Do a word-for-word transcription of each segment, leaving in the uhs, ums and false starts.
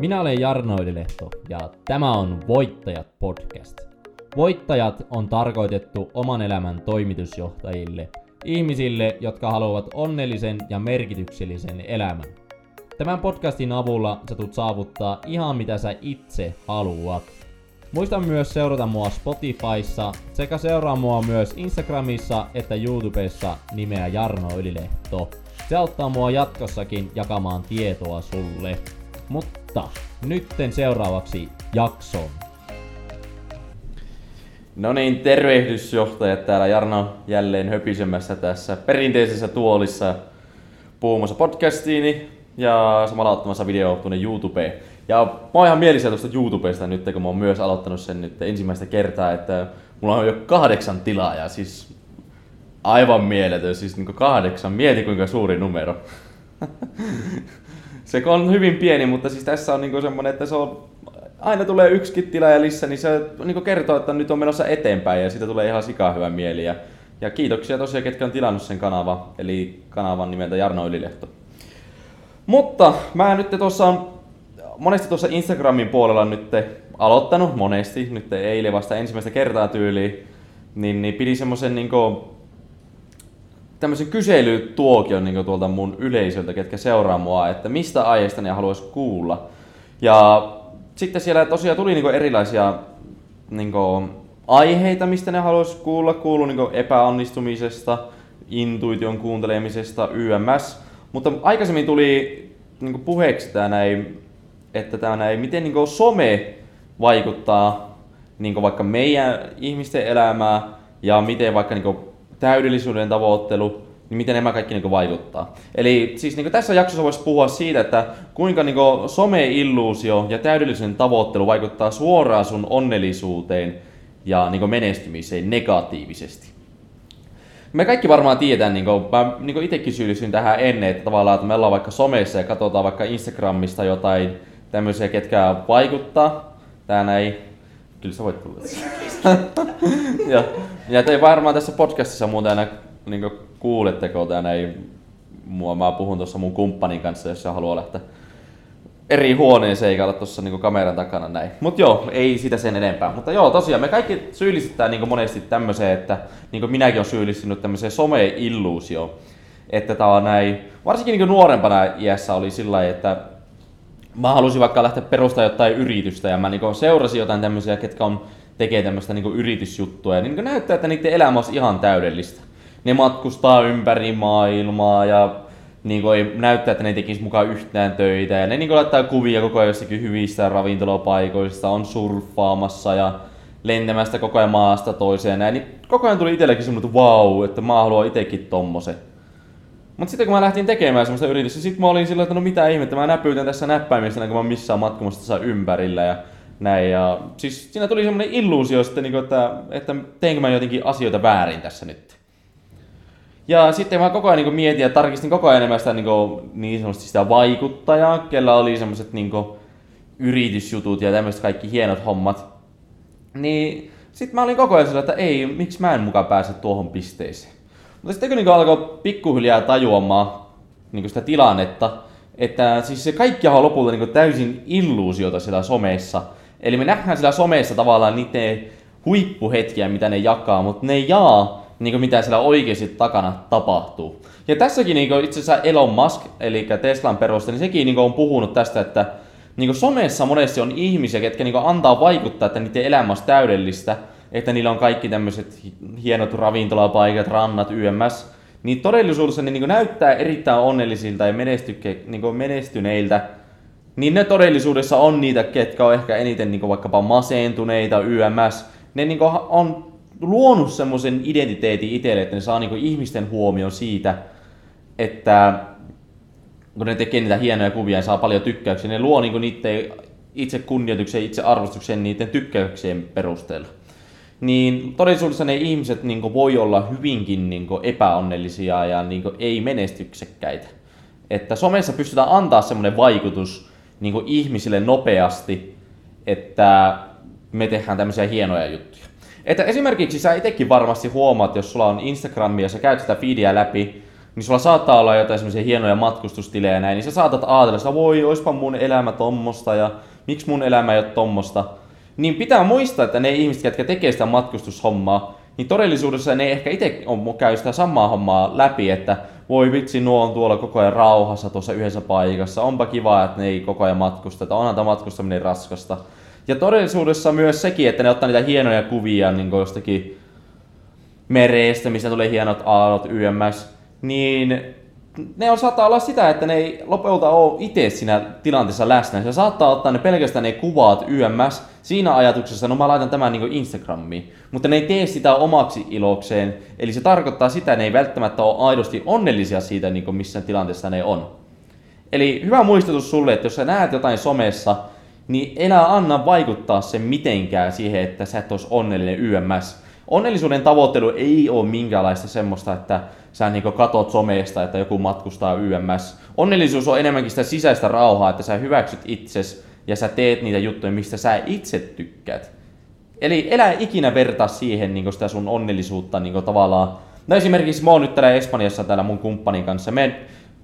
Minä olen Jarno Ylilehto ja tämä on Voittajat-podcast. Voittajat on tarkoitettu oman elämän toimitusjohtajille, ihmisille, jotka haluavat onnellisen ja merkityksellisen elämän. Tämän podcastin avulla sä tulet saavuttaa ihan mitä sä itse haluat. Muista myös seurata mua Spotifyssa sekä seuraa mua myös Instagramissa että YouTubessa nimeä Jarno Ylilehto. Se auttaa mua jatkossakin jakamaan tietoa sulle. Mutta nytten seuraavaksi jaksoon. No niin, tervehdysjohtajat, täällä Jarno jälleen höpisemässä tässä perinteisessä tuolissa puhumassa podcastiini ja samalla ottamassa video tuonne YouTubeen. Ja mä oon ihan mielisiä tuosta YouTubesta nyt, kun mä oon myös aloittanut sen nyt ensimmäistä kertaa, että mulla on jo kahdeksan tilaajaa, siis aivan mieletön, siis niinku kahdeksan, mieti kuinka suuri numero. Se on hyvin pieni, mutta siis tässä on niinku semmoinen, että se on, aina tulee yksikin tilaaja lisää, niin se niinku kertoo, että nyt on menossa eteenpäin ja siitä tulee ihan sikaa hyvä mieli. Ja, ja kiitoksia tosiaan, ketkä on tilannut sen kanavan, eli kanavan nimeltä Jarno Ylilehto. Mutta mä nyt tuossa monesti tuossa Instagramin puolella nyt aloittanut, monesti, nyt eilen vasta ensimmäistä kertaa tyyliin, niin, niin pidi semmoisen niinku tämmöisen kyselytuokion niin tuolta mun yleisöltä, ketkä seuraa mua, että mistä aiheesta ne haluaisi kuulla. Ja sitten siellä tosiaan tuli niin erilaisia niin aiheita, mistä ne haluaisi kuulla. Kuului niin epäonnistumisesta, intuition kuuntelemisesta, yms. Mutta aikaisemmin tuli niin puheeksi tämä näin, että tämä näin, miten niin some vaikuttaa niin vaikka meidän ihmisten elämään ja miten vaikka niin täydellisyyden tavoittelu, niin miten nämä kaikki niinku vaikuttaa. Eli siis niinku tässä jaksossa voisi puhua siitä, että kuinka niinku some-illuusio ja täydellisyyden tavoittelu vaikuttaa suoraan sun onnellisuuteen ja niinku menestymiseen negatiivisesti. Me kaikki varmaan tiedetään, niinku, mä niinku itsekin syyllistyin tähän ennen, että tavallaan että me ollaan vaikka somessa ja katsotaan vaikka Instagramista jotain tämmöisiä, ketkä vaikuttaa. Tää näin. Kyllä sä voit tulla. ja, ja te varmaan tässä podcastissa muuten aina niin kuuletteko tänä ei mua, mä puhun tuossa mun kumppanin kanssa, jos sä haluaa lähteä eri huoneeseen eikä olla tuossa niin kameran takana näin. Mut joo, ei sitä sen enempää. Mutta joo, tosiaan me kaikki syyllistetään niin monesti tämmöiseen, että niin minäkin olen syyllistynyt tämmöiseen some-illuusioon. Että tää on näin, varsinkin niin nuorempana iässä oli sillä lailla, että mä halusin vaikka lähteä perustamaan jotain yritystä ja mä niin seurasin jotain tämmöisiä, ketkä on tekee tämmöistä niinku yritysjuttua ja niinku näyttää, että niiden elämä olisi ihan täydellistä. Ne matkustaa ympäri maailmaa ja niinku ei näyttää, että ne tekisi mukaan yhtään töitä. Ja ne niinku laittaa kuvia koko ajan jossakin hyvistä ravintolapaikoista, on surffaamassa ja lentämästä koko ajan maasta toiseen. Näin. Niin koko ajan tuli itsellekin semmoinen, että vau, että mä haluan itsekin tommosen. Mut sitten kun mä lähtin tekemään semmoista yritystä, sit mä olin silloin, että no mitä ihmettä, mä näpyytän tässä näppäimessä, kun mä missään matkumassa tässä ympärillä. Ja näin, ja siis siinä tuli semmoinen illuusio sitten, että, että teinkö mä jotenkin asioita väärin tässä nyt. Ja sitten mä koko ajan mietin ja tarkistin koko ajan enemmän sitä niin sanotusti sitä vaikuttajaa, kellä oli semmoiset niin yritysjutut ja tämmöiset kaikki hienot hommat. Niin sit mä olin koko ajan sillä, että ei, miksi mä en mukaan pääse tuohon pisteeseen. Mutta sitten kun alkoi pikkuhiljaa tajuamaan sitä tilannetta, että siis se kaikkihan on lopulta täysin illuusiota siellä somessa. Eli me nähdään siellä somessa tavallaan niitä huippuhetkiä, mitä ne jakaa, mutta ne ei jaa, niin kuin mitä siellä oikeasti takana tapahtuu. Ja tässäkin niin itse asiassa Elon Musk, eli Teslan perustaja, niin sekin niin on puhunut tästä, että niin somessa monesti on ihmisiä, ketkä niin antaa vaikuttaa, että niiden elämä on täydellistä, että niillä on kaikki tämmöiset hienot ravintolapaikat, rannat, yms. Niin todellisuudessa ne niin näyttää erittäin onnellisilta ja niin menestyneiltä. Niin ne todellisuudessa on niitä, ketkä on ehkä eniten niin vaikkapa masentuneita, yms. Ne niin on luonut semmoisen identiteetin itselle, että ne saa niin ihmisten huomion siitä, että kun ne tekee niitä hienoja kuvia ja saa paljon tykkäyksiä, ne luo niin niiden itse kunnioituksen, itse arvostuksen niiden tykkäyksien perusteella. Niin todellisuudessa ne ihmiset niin voi olla hyvinkin niin epäonnellisia ja niin ei menestyksekkäitä. Että somessa pystytään antaa semmoinen vaikutus niin ihmisille nopeasti, että me tehdään tämmöisiä hienoja juttuja. Että esimerkiksi sä itsekin varmasti huomaat, jos sulla on Instagramia ja sä käyt sitä feediä läpi, niin sulla saattaa olla jotain semmoisia hienoja matkustustilejä ja näin, niin sä saatat ajatella, että voi, oispa mun elämä tommosta ja miksi mun elämä ei ole tommosta. Niin pitää muistaa, että ne ihmiset, jotka tekee sitä matkustushommaa, niin todellisuudessa ne ei ehkä itse käy sitä samaa hommaa läpi, että voi vitsi, nuo on tuolla koko ajan rauhassa tuossa yhdessä paikassa, onpa kiva, että ne ei koko ajan matkusteta, onhan tämä matkustaminen raskasta. Ja todellisuudessa myös sekin, että ne ottaa niitä hienoja kuvia niin jostakin merestä, missä tulee hienot aallot yms, niin ne on, saattaa olla sitä, että ne ei lopulta ole itse siinä tilanteessa läsnä. Se saattaa ottaa ne pelkästään ne kuvat yms siinä ajatuksessa, no mä laitan tämän niin Instagramiin, mutta ne ei tee sitä omaksi ilokseen. Eli se tarkoittaa sitä, että ne ei välttämättä ole aidosti onnellisia siitä, niin missä tilanteessa ne on. Eli hyvä muistutus sulle, että jos sä näet jotain somessa, niin enää anna vaikuttaa sen mitenkään siihen, että sä et ois onnellinen yms. Onnellisuuden tavoittelu ei ole minkäänlaista semmoista, että sä niinku katot someesta, että joku matkustaa yms. Onnellisuus on enemmänkin sitä sisäistä rauhaa, että sä hyväksyt itses ja sä teet niitä juttuja, mistä sä itse tykkäät. Eli elä ikinä vertaa siihen niinku sitä sun onnellisuutta niinku tavallaan. No esimerkiksi mä oon nyt täällä Espanjassa täällä mun kumppanin kanssa. Me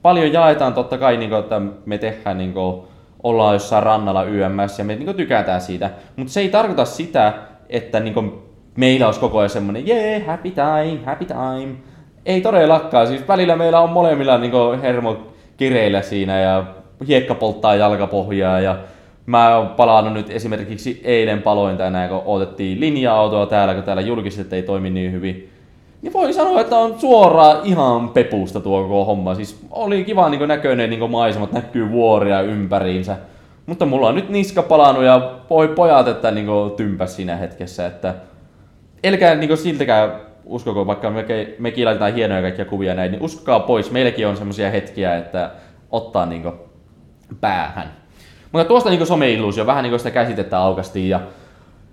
paljon jaetaan totta kai, niinku, että me tehdään niinku, ollaan jossain rannalla yms ja me niinku tykätään siitä. Mutta se ei tarkoita sitä, että niinku, meillä olisi koko ajan semmoinen jee, happy time, happy time. Ei todellakaan, siis välillä meillä on molemmilla niin kuin hermo kireillä siinä ja hiekka polttaa jalkapohjaa. Ja mä oon palannut nyt esimerkiksi eilen paloin tänään, kun otettiin linja-autoa täällä, kun täällä julkiset ei toimi niin hyvin. Niin voi sanoa, että on suoraan ihan pepusta tuo koko homma. Siis oli kiva niin kuin näköinen niin kuin maisemat, näkyy vuoria ympäriinsä. Mutta mulla on nyt niska palannut ja voi pojat, että niin kuin tympäs siinä hetkessä. Että elkää niin siltäkään uskoko, vaikka mekin, mekin laitetaan hienoja kaikkia kuvia näin, niin uskokaa pois. Meilläkin on semmoisia hetkiä, että ottaa niin päähän. Mutta tuosta niin some-illuusio, vähän niin sitä käsitettä aukastiin. Ja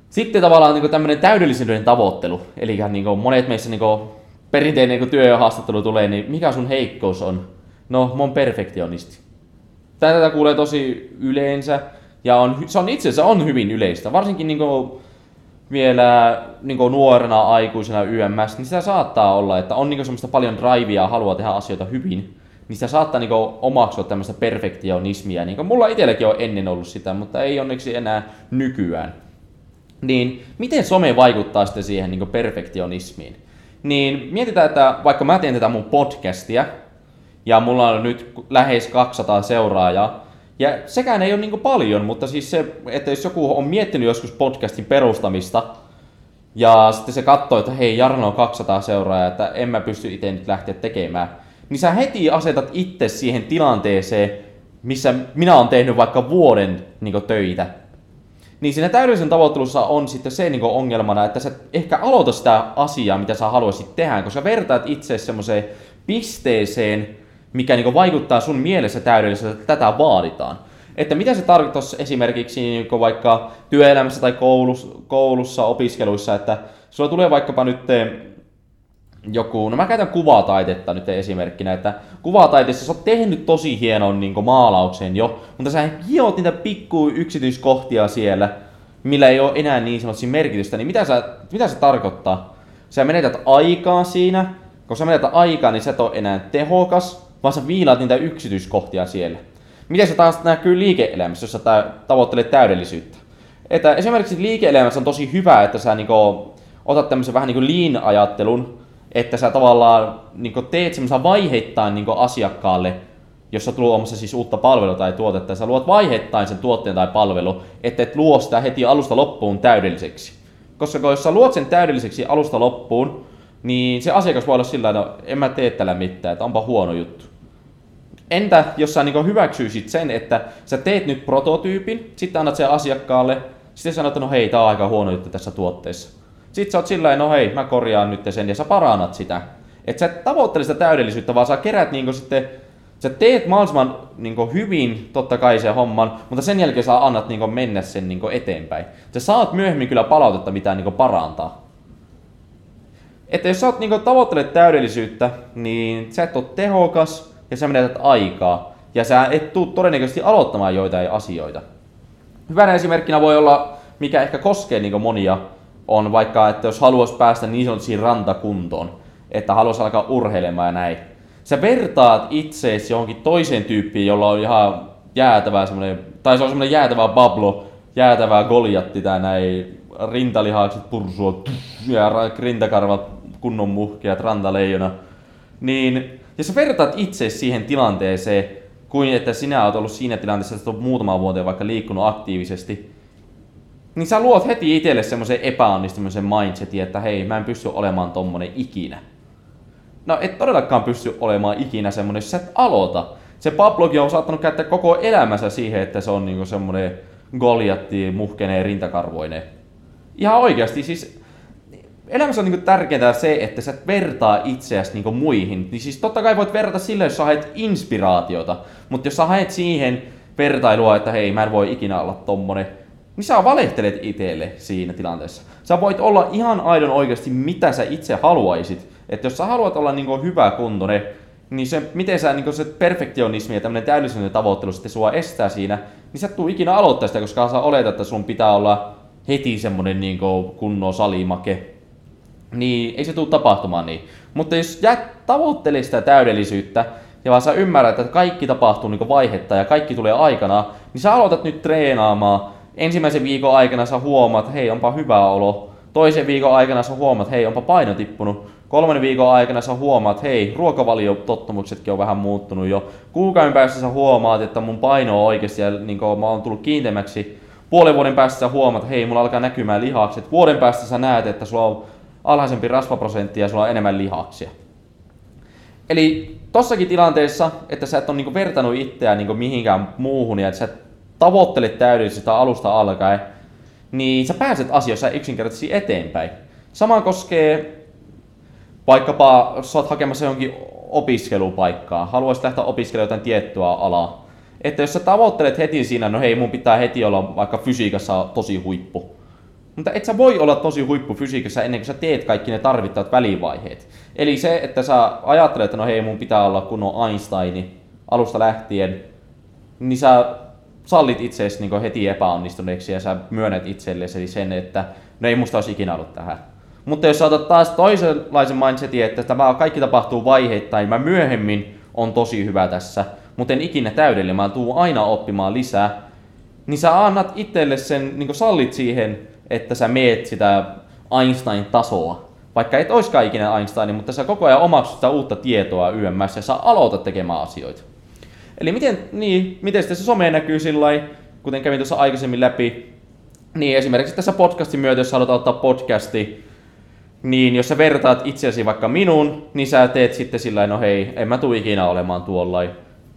sitten tavallaan niin tämmöinen täydellisyyden tavoittelu. Eli niin monet meissä niin perinteinen niin työhaastattelu tulee, niin mikä sun heikkous on? No, mä oon perfektionisti. Tätä kuulee tosi yleensä ja on, se on itse asiassa on hyvin yleistä, varsinkin niin vielä niin kuin nuorena, aikuisena yms, niin sitä saattaa olla, että on niin kuin semmoista paljon draivia ja haluaa tehdä asioita hyvin, niin sitä saattaa niin kuin omaksua tämmöistä perfektionismia. Niin kuin mulla itselläkin on ennen ollut sitä, mutta ei onneksi enää nykyään. Niin miten some vaikuttaa sitten siihen niin kuin perfektionismiin? Niin mietitään, että vaikka mä teen tätä mun podcastia, ja mulla on nyt lähes kaksisataa seuraajaa, ja sekään ei ole niin paljon, mutta siis se, että jos joku on miettinyt joskus podcastin perustamista ja sitten se katsoo, että hei, Jarno on kaksisataa seuraajaa, että en mä pysty itse nyt lähteä tekemään, niin sä heti asetat itse siihen tilanteeseen, missä minä olen tehnyt vaikka vuoden niin töitä. Niin siinä täydellisen tavoittelussa on sitten se niin ongelmana, että sä ehkä aloita sitä asiaa, mitä sä haluaisit tehdä, koska vertaat itse semmoiseen pisteeseen, mikä niin kuin vaikuttaa sun mielessä täydelliseltä, että tätä vaaditaan. Että mitä se tarkoittaisi esimerkiksi niin kuin vaikka työelämässä tai koulussa, koulussa, opiskeluissa, että sulla tulee vaikkapa nyt joku, no mä käytän kuvataitetta nyt esimerkkinä, että kuvataiteessa sä oot tehnyt tosi hienon niin kuin maalauksen jo, mutta sä hiot niitä pikku yksityiskohtia siellä, millä ei ole enää niin sanotusti merkitystä, niin mitä, sä, mitä se tarkoittaa? Sä menetät aikaa siinä, kun sä menetät aikaa, niin sä et ole enää tehokas, vaan sä viilaat niitä yksityiskohtia siellä. Miten se taas näkyy liike-elämässä, jos sä tavoittelet täydellisyyttä? Että esimerkiksi liike-elämässä on tosi hyvä, että sä niinku otat tämmöisen vähän niinku lean-ajattelun, että sä tavallaan niinku teet semmoista vaiheittain niinku asiakkaalle, jos sä oot luomassa siis uutta palvelua tai tuotetta, ja sä luot vaiheittain sen tuotteen tai palvelu, että et luo sitä heti alusta loppuun täydelliseksi. Koska jos sä luot sen täydelliseksi alusta loppuun, niin se asiakas voi olla sillä tavalla, että no, en mä tee tällä mitään, että onpa huono juttu. Entä jos sä niin hyväksyisit sen, että sä teet nyt prototyypin, sitten annat sen asiakkaalle, sitten sanot, että no hei, tää on aika huono juttu tässä tuotteessa. Sitten sä oot sillä tavalla, no hei, mä korjaan nyt sen ja sä parannat sitä. Että sä et tavoittele sitä täydellisyyttä, vaan sä kerät niin sitten, sä teet mahdollisimman niin hyvin totta kai sen homman, mutta sen jälkeen sä annat niin mennä sen niin eteenpäin. Sä saat myöhemmin kyllä palautetta, mitä niin parantaa. Että jos sä oot, niin tavoittelet täydellisyyttä, niin sä et ole tehokas ja sä menetät aikaa. Ja sä et tuu todennäköisesti aloittamaan joitain asioita. Hyvänä esimerkkinä voi olla, mikä ehkä koskee niin monia, on vaikka, että jos haluaisi päästä niin sanotusti rantakuntoon, että haluaisi alkaa urheilemaan ja näin. sä vertaat itseesi johonkin toiseen tyyppiin, jolla on ihan jäätävää semmoinen, tai se on semmoinen jäätävää bablo, jäätävää goljatti tää näin, rintalihakset pursua ja rintakarvat kunnon muhkeat, rantaleijona. Niin, ja sä vertaat itseesi siihen tilanteeseen, kuin että sinä oot ollut siinä tilanteessa, että olet muutaman vuoteen vaikka liikkunut aktiivisesti, niin sä luot heti itselle semmoisen epäonnistumisen mindsetin, että hei, mä en pysty olemaan tommonen ikinä. No et todellakaan pysty olemaan ikinä semmonen, jos sä et aloita. Se Pablokin on saattanut käyttää koko elämänsä siihen, että se on niinku semmonen goljatti, muhkeneen, rintakarvoinen. Ihan oikeasti siis elämässä on niinku tärkeintä se, että sä et vertaa itseäsi niinku muihin. Niin siis totta kai voit verrata sille, jos sä haet inspiraatiota. Mutta jos sä haet siihen vertailua, että hei, mä en voi ikinä olla tommonen, niin sä valehtelet itselle siinä tilanteessa. Sä voit olla ihan aidon oikeasti, mitä sä itse haluaisit. Että jos sä haluat olla niinku hyvä kuntoinen, niin se, miten sä, niinku se perfektionismi ja tämmönen täydellisyyden tavoittelu sitten sua estää siinä, niin sä et tuu ikinä aloittaa sitä, koska sä oletat, että sun pitää olla heti semmonen niinku kunnon salimake. Niin ei se tuu tapahtumaan niin. Mutta jos jäät tavoittelee sitä täydellisyyttä, ja vaan sä ymmärrät, että kaikki tapahtuu niinku vaihetta ja kaikki tulee aikanaan, niin sä aloitat nyt treenaamaan. Ensimmäisen viikon aikana sä huomaat, että hei, onpa hyvä olo. Toisen viikon aikana sä huomaat, että hei, onpa paino tippunut. Kolmannen viikon aikana sä huomaat, että hei, ruokavaliotottumuksetkin on vähän muuttunut jo. Kuukauden päästä sä huomaat, että mun paino on oikeasti ja niin kun mä oon tullut kiinteämmäksi. Puolen vuoden päästä sä huomaat, että hei, mulla alkaa näkymään lihakset. Vuoden päästä sä näet, että sulla on alhaisempi rasvaprosentti ja sulla on enemmän lihaksia. Eli tossakin tilanteessa, että sä et ole niin vertanut itseään niin mihinkään muuhun ja että sä tavoittelet täydellisyyttä alusta alkaen, niin sä pääset asioissa yksinkertaisesti eteenpäin. Sama koskee vaikkapa, sä oot hakemassa jonkin opiskelupaikkaa, haluaisit lähteä opiskelemaan jotain tiettyä alaa. Että jos sä tavoittelet heti siinä, no hei, mun pitää heti olla vaikka fysiikassa tosi huippu. Mutta et sä voi olla tosi huippu fysiikassa ennen kuin sä teet kaikki ne tarvittavat välivaiheet. Eli se, että sä ajattelet, että no hei, mun pitää olla kunnon Einstein alusta lähtien, niin sä sallit itseäsi niin heti epäonnistuneeksi ja sä myönnät itsellesi sen, että no ei musta olisi ikinä ollut tähän. Mutta jos sä otat taas toisenlaisen mindsetin, että tämä kaikki tapahtuu vaiheittain, mä myöhemmin on tosi hyvä tässä, mutta en ikinä täydellinen, mä tuun aina oppimaan lisää, niin sä annat itselle sen, niin sallit siihen, että sä meet sitä Einstein-tasoa. Vaikka et oiskaan ikinä Einstein, mutta sä koko ajan omaksut sitä uutta tietoa yms ja sä aloitat tekemään asioita. Eli miten, niin, miten se some näkyy sillain, kuten kävin tuossa aikaisemmin läpi, niin esimerkiksi tässä podcastin myötä, jos haluat ottaa podcasti, niin jos sä vertaat itseäsi vaikka minuun, niin sä teet sitten sillain, no hei, en mä tuu ikinä olemaan tuollain.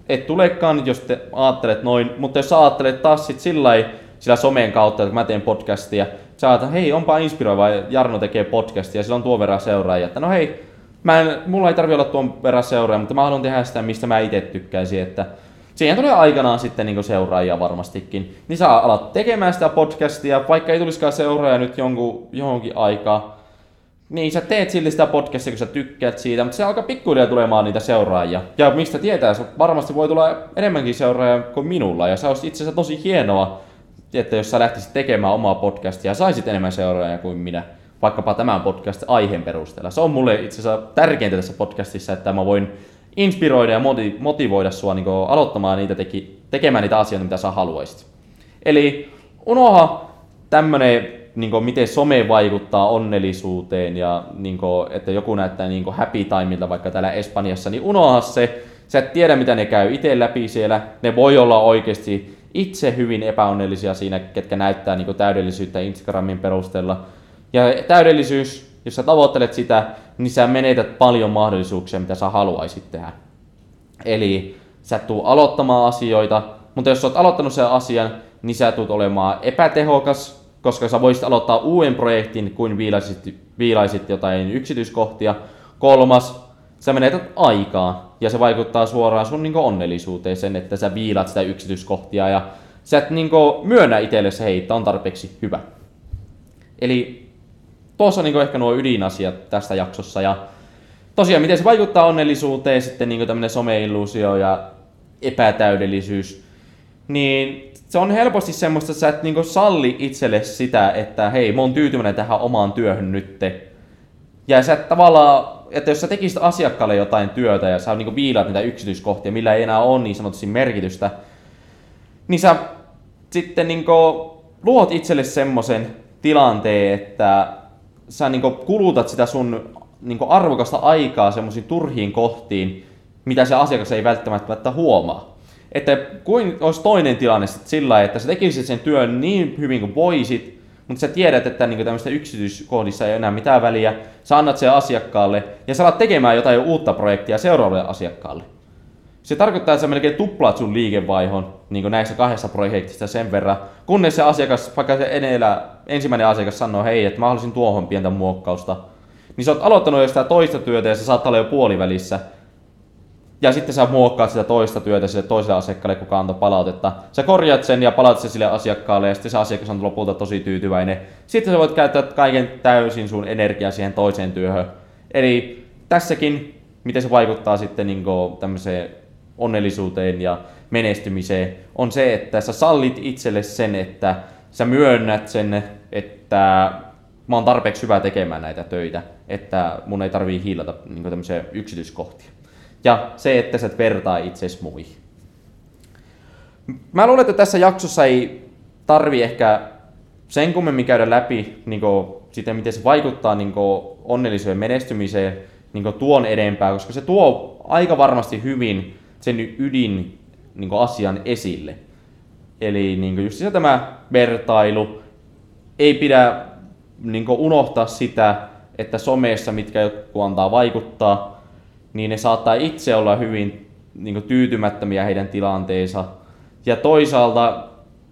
Et tulekaan, jos te ajattelet noin, mutta jos sä ajattelet taas sit sillain, sillä someen kautta, että kun mä teen podcastia, sä ajattelet, hei, onpa inspiroivaa, Jarno tekee podcastia, sillä on tuon verran seuraajia, että no hei, Mä en, mulla ei tarvi olla tuon verran seuraaja, mutta mä haluan tehdä sitä, mistä mä itse tykkäisin, että siihen tulee aikanaan sitten niin seuraajia varmastikin. Niin sä alat tekemään sitä podcastia, vaikka ei tulisikaan seuraaja nyt jonkun, johonkin aikaa, niin sä teet silti sitä podcastia, kun sä tykkäät siitä, mutta se alkaa pikkuhiljaa tulemaan niitä seuraajia. Ja mistä tietää, se varmasti voi tulla enemmänkin seuraajia kuin minulla, ja se olisi itse asiassa tosi hienoa, että jos sä lähtisit tekemään omaa podcastia ja saisit enemmän seuraajia kuin minä. Vaikkapa tämän podcastin aiheen perusteella. Se on mulle itse asiassa tärkeintä tässä podcastissa, että mä voin inspiroida ja motivoida sua niin kuin aloittamaan niitä teki, tekemään niitä asioita, mitä sä haluaisit. Eli unoha tämmönen, niin kuin miten some vaikuttaa onnellisuuteen ja niin kuin, että joku näyttää niin kuin happy timeilta vaikka täällä Espanjassa, niin unoha se. Sä et tiedä, mitä ne käy itse läpi siellä. Ne voi olla oikeasti itse hyvin epäonnellisia siinä, ketkä näyttää niin kuin täydellisyyttä Instagramin perusteella. Ja täydellisyys, jos sä tavoittelet sitä, niin sä menetät paljon mahdollisuuksia, mitä sä haluaisit tehdä. Eli sä et tuu aloittamaan asioita, mutta jos sä oot aloittanut sen asian, niin sä tulet olemaan epätehokas, koska sä voisit aloittaa uuden projektin, kuin viilaisit, viilaisit jotain yksityiskohtia. Kolmas, sä menetät aikaa ja se vaikuttaa suoraan sun niin onnellisuuteen sen, että sä viilaat sitä yksityiskohtia ja sä et niin myönnä itsellesi, hei, tää on tarpeeksi hyvä. Eli tuossa on niin ehkä nuo ydinasiat tästä jaksossa ja tosiaan miten se vaikuttaa onnellisuuteen, sitten niin tämmöinen someilluusio ja epätäydellisyys, niin se on helposti semmoista, että sä et niin salli itselle sitä, että hei, mä oon tyytyväinen tähän omaan työhön nytte. Ja sä et tavallaan että jos sä tekisit asiakkaalle jotain työtä ja sä niin kuin viilaat niitä yksityiskohtia, millä ei enää ole niin sanotusti merkitystä, niin sä sitten niin kuin luot itselle semmoisen tilanteen, että sä niin kuin kulutat sitä sun niin kuin arvokasta aikaa semmoisiin turhiin kohtiin, mitä se asiakas ei välttämättä huomaa. Että kuin olisi toinen tilanne sillä, että sä tekisit sen työn niin hyvin kuin voisit, mutta sä tiedät, että niinku tämmöistä yksityiskohdissa ei enää mitään väliä, sä annat sen asiakkaalle ja sä alat tekemään jotain uutta projektia seuraavalle asiakkaalle. Se tarkoittaa, että sä melkein tuplaat sun liikevaihon niin näissä kahdessa projektista sen verran, kunnes se asiakas, vaikka se edellä, ensimmäinen asiakas sanoo, hei, että mä haluaisin tuohon pientä muokkausta, niin sä oot aloittanut jo sitä toista työtä ja sä saattaa olla jo puolivälissä. Ja sitten sä muokkaat sitä toista työtä sille toiselle asiakkaalle, kuka antoi palautetta. Sä korjaat sen ja palautat sen sille asiakkaalle ja sitten se asiakas on lopulta tosi tyytyväinen. Sitten sä voit käyttää kaiken täysin sun energiaa siihen toiseen työhön. Eli tässäkin, miten se vaikuttaa sitten niin kuin tämmöiseen onnellisuuteen ja menestymiseen, on se, että sä sallit itselle sen, että sä myönnät sen, että mä oon tarpeeksi hyvä tekemään näitä töitä, että mun ei tarvii hiilata niin kuin tämmöiseen yksityiskohtiin. Ja se, että sä et vertaa itseäsi muihin. Mä luulen, että tässä jaksossa ei tarvi ehkä sen kummemmin käydä läpi niin kuin, sitä, miten se vaikuttaa niin kuin, onnellisuuden menestymiseen niin kuin, tuon edempää, koska se tuo aika varmasti hyvin sen ydin niin kuin, asian esille. Eli niin kuin, just se tämä vertailu, ei pidä niin kuin, unohtaa sitä, että someessa, mitkä jotkut antaa vaikuttaa, niin ne saattaa itse olla hyvin niin kuin, tyytymättömiä heidän tilanteensa. Ja toisaalta,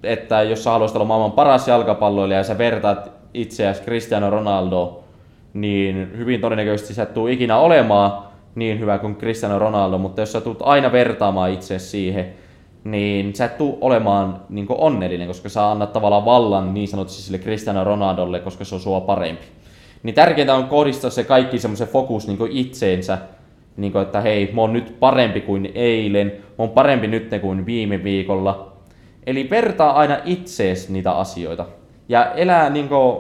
että jos sä haluaisit olla maailman paras jalkapalloilija ja sä vertaat itseäsi Cristiano Ronaldoon, niin hyvin todennäköisesti sä et tule ikinä olemaan niin hyvä kuin Cristiano Ronaldo, mutta jos sä tulet aina vertaamaan itseäsi siihen, niin sä et tule olemaan niin kuin, onnellinen, koska sä annat tavallaan vallan niin sanotusti sille Cristiano Ronaldolle, koska se on sua parempi. Niin tärkeintä on kohdistaa se kaikki semmoisen fokus niin kuin itseensä, niin kuin, että hei, mä oon nyt parempi kuin eilen, mä oon parempi nyt kuin viime viikolla. Eli vertaa aina itseesi niitä asioita. Ja elää, niin kuin,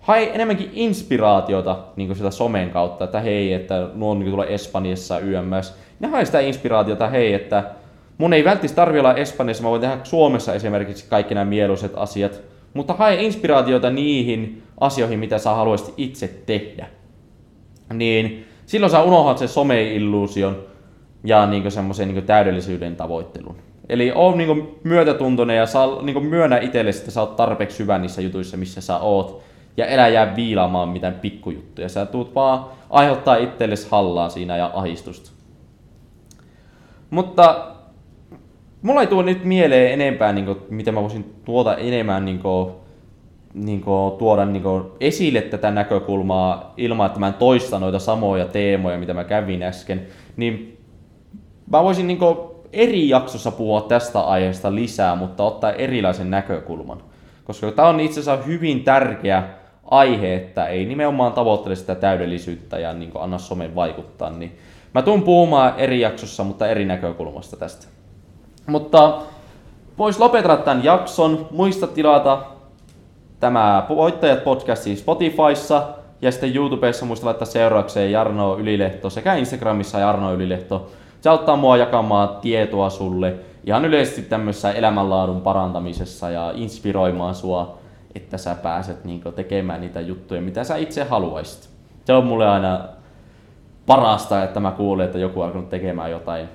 hae enemmänkin inspiraatiota niin kuin sitä somen kautta, että hei, että nuo on niin kuin tuolla Espanjassa yms. Ja hae sitä inspiraatiota, hei, että mun ei välttämättä tarvitse olla Espanjassa, mä voin tehdä Suomessa esimerkiksi kaikki nämä mieluiset asiat. Mutta hae inspiraatiota niihin asioihin, mitä sä haluaisit itse tehdä. Niin silloin sä unohdat sen some-illuusion ja niinku semmoisen niinku täydellisyyden tavoittelun. Eli oo niinku myötätuntoinen ja saa, niinku myönnä itsellesi, että sä oot tarpeeksi hyvä niissä jutuissa, missä sä oot. Ja elä jää viilaamaan mitään pikkujuttuja. Sä tuut vaan aiheuttaa itsellesi hallaa siinä ja ahdistusta. Mutta mulla ei tule nyt mieleen enempää, niinku, miten mä voisin tuota enemmän niinku, Niin kuin, tuoda niin kuin, esille tätä näkökulmaa ilman, että mä en toista noita samoja teemoja, mitä mä kävin äsken, niin mä voisin niin kuin, eri jaksossa puhua tästä aiheesta lisää, mutta ottaa erilaisen näkökulman. Koska tämä on itse asiassa hyvin tärkeä aihe, että ei nimenomaan tavoittele sitä täydellisyyttä ja niin kuin, anna somen vaikuttaa. Niin mä tuun puhumaan eri jaksossa, mutta eri näkökulmasta tästä. Mutta vois lopetella tämän jakson, muista tilata tämä Voittajat-podcasti Spotifyssa ja sitten YouTubessa muista laittaa seuraukseen Jarno Ylilehto sekä Instagramissa Jarno Ylilehto. Se auttaa mua jakamaan tietoa sulle ihan yleisesti tämmöisessä elämänlaadun parantamisessa ja inspiroimaan sua, että sä pääset niinku tekemään niitä juttuja, mitä sä itse haluaisit. Se on mulle aina parasta, että mä kuulen, että joku on alkanut tekemään jotain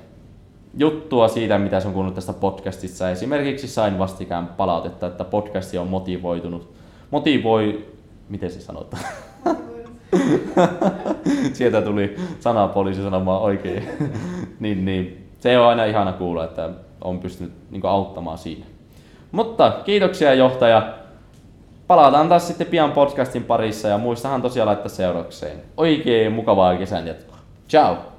juttua siitä, mitä se on kuullut tästä podcastissa. Esimerkiksi sain vastikään palautetta, että podcasti on motivoitunut. Motivoi... Miten se sanotaan? Sieltä tuli sanapoliisi sanomaan oikein. niin, niin. Se on aina ihana kuulla, että on pystynyt niin auttamaan siinä. Mutta kiitoksia johtaja. Palataan taas sitten pian podcastin parissa ja muistahan tosiaan laittaa seuraukseen. Oikein mukavaa kesän jatkoa. Ciao!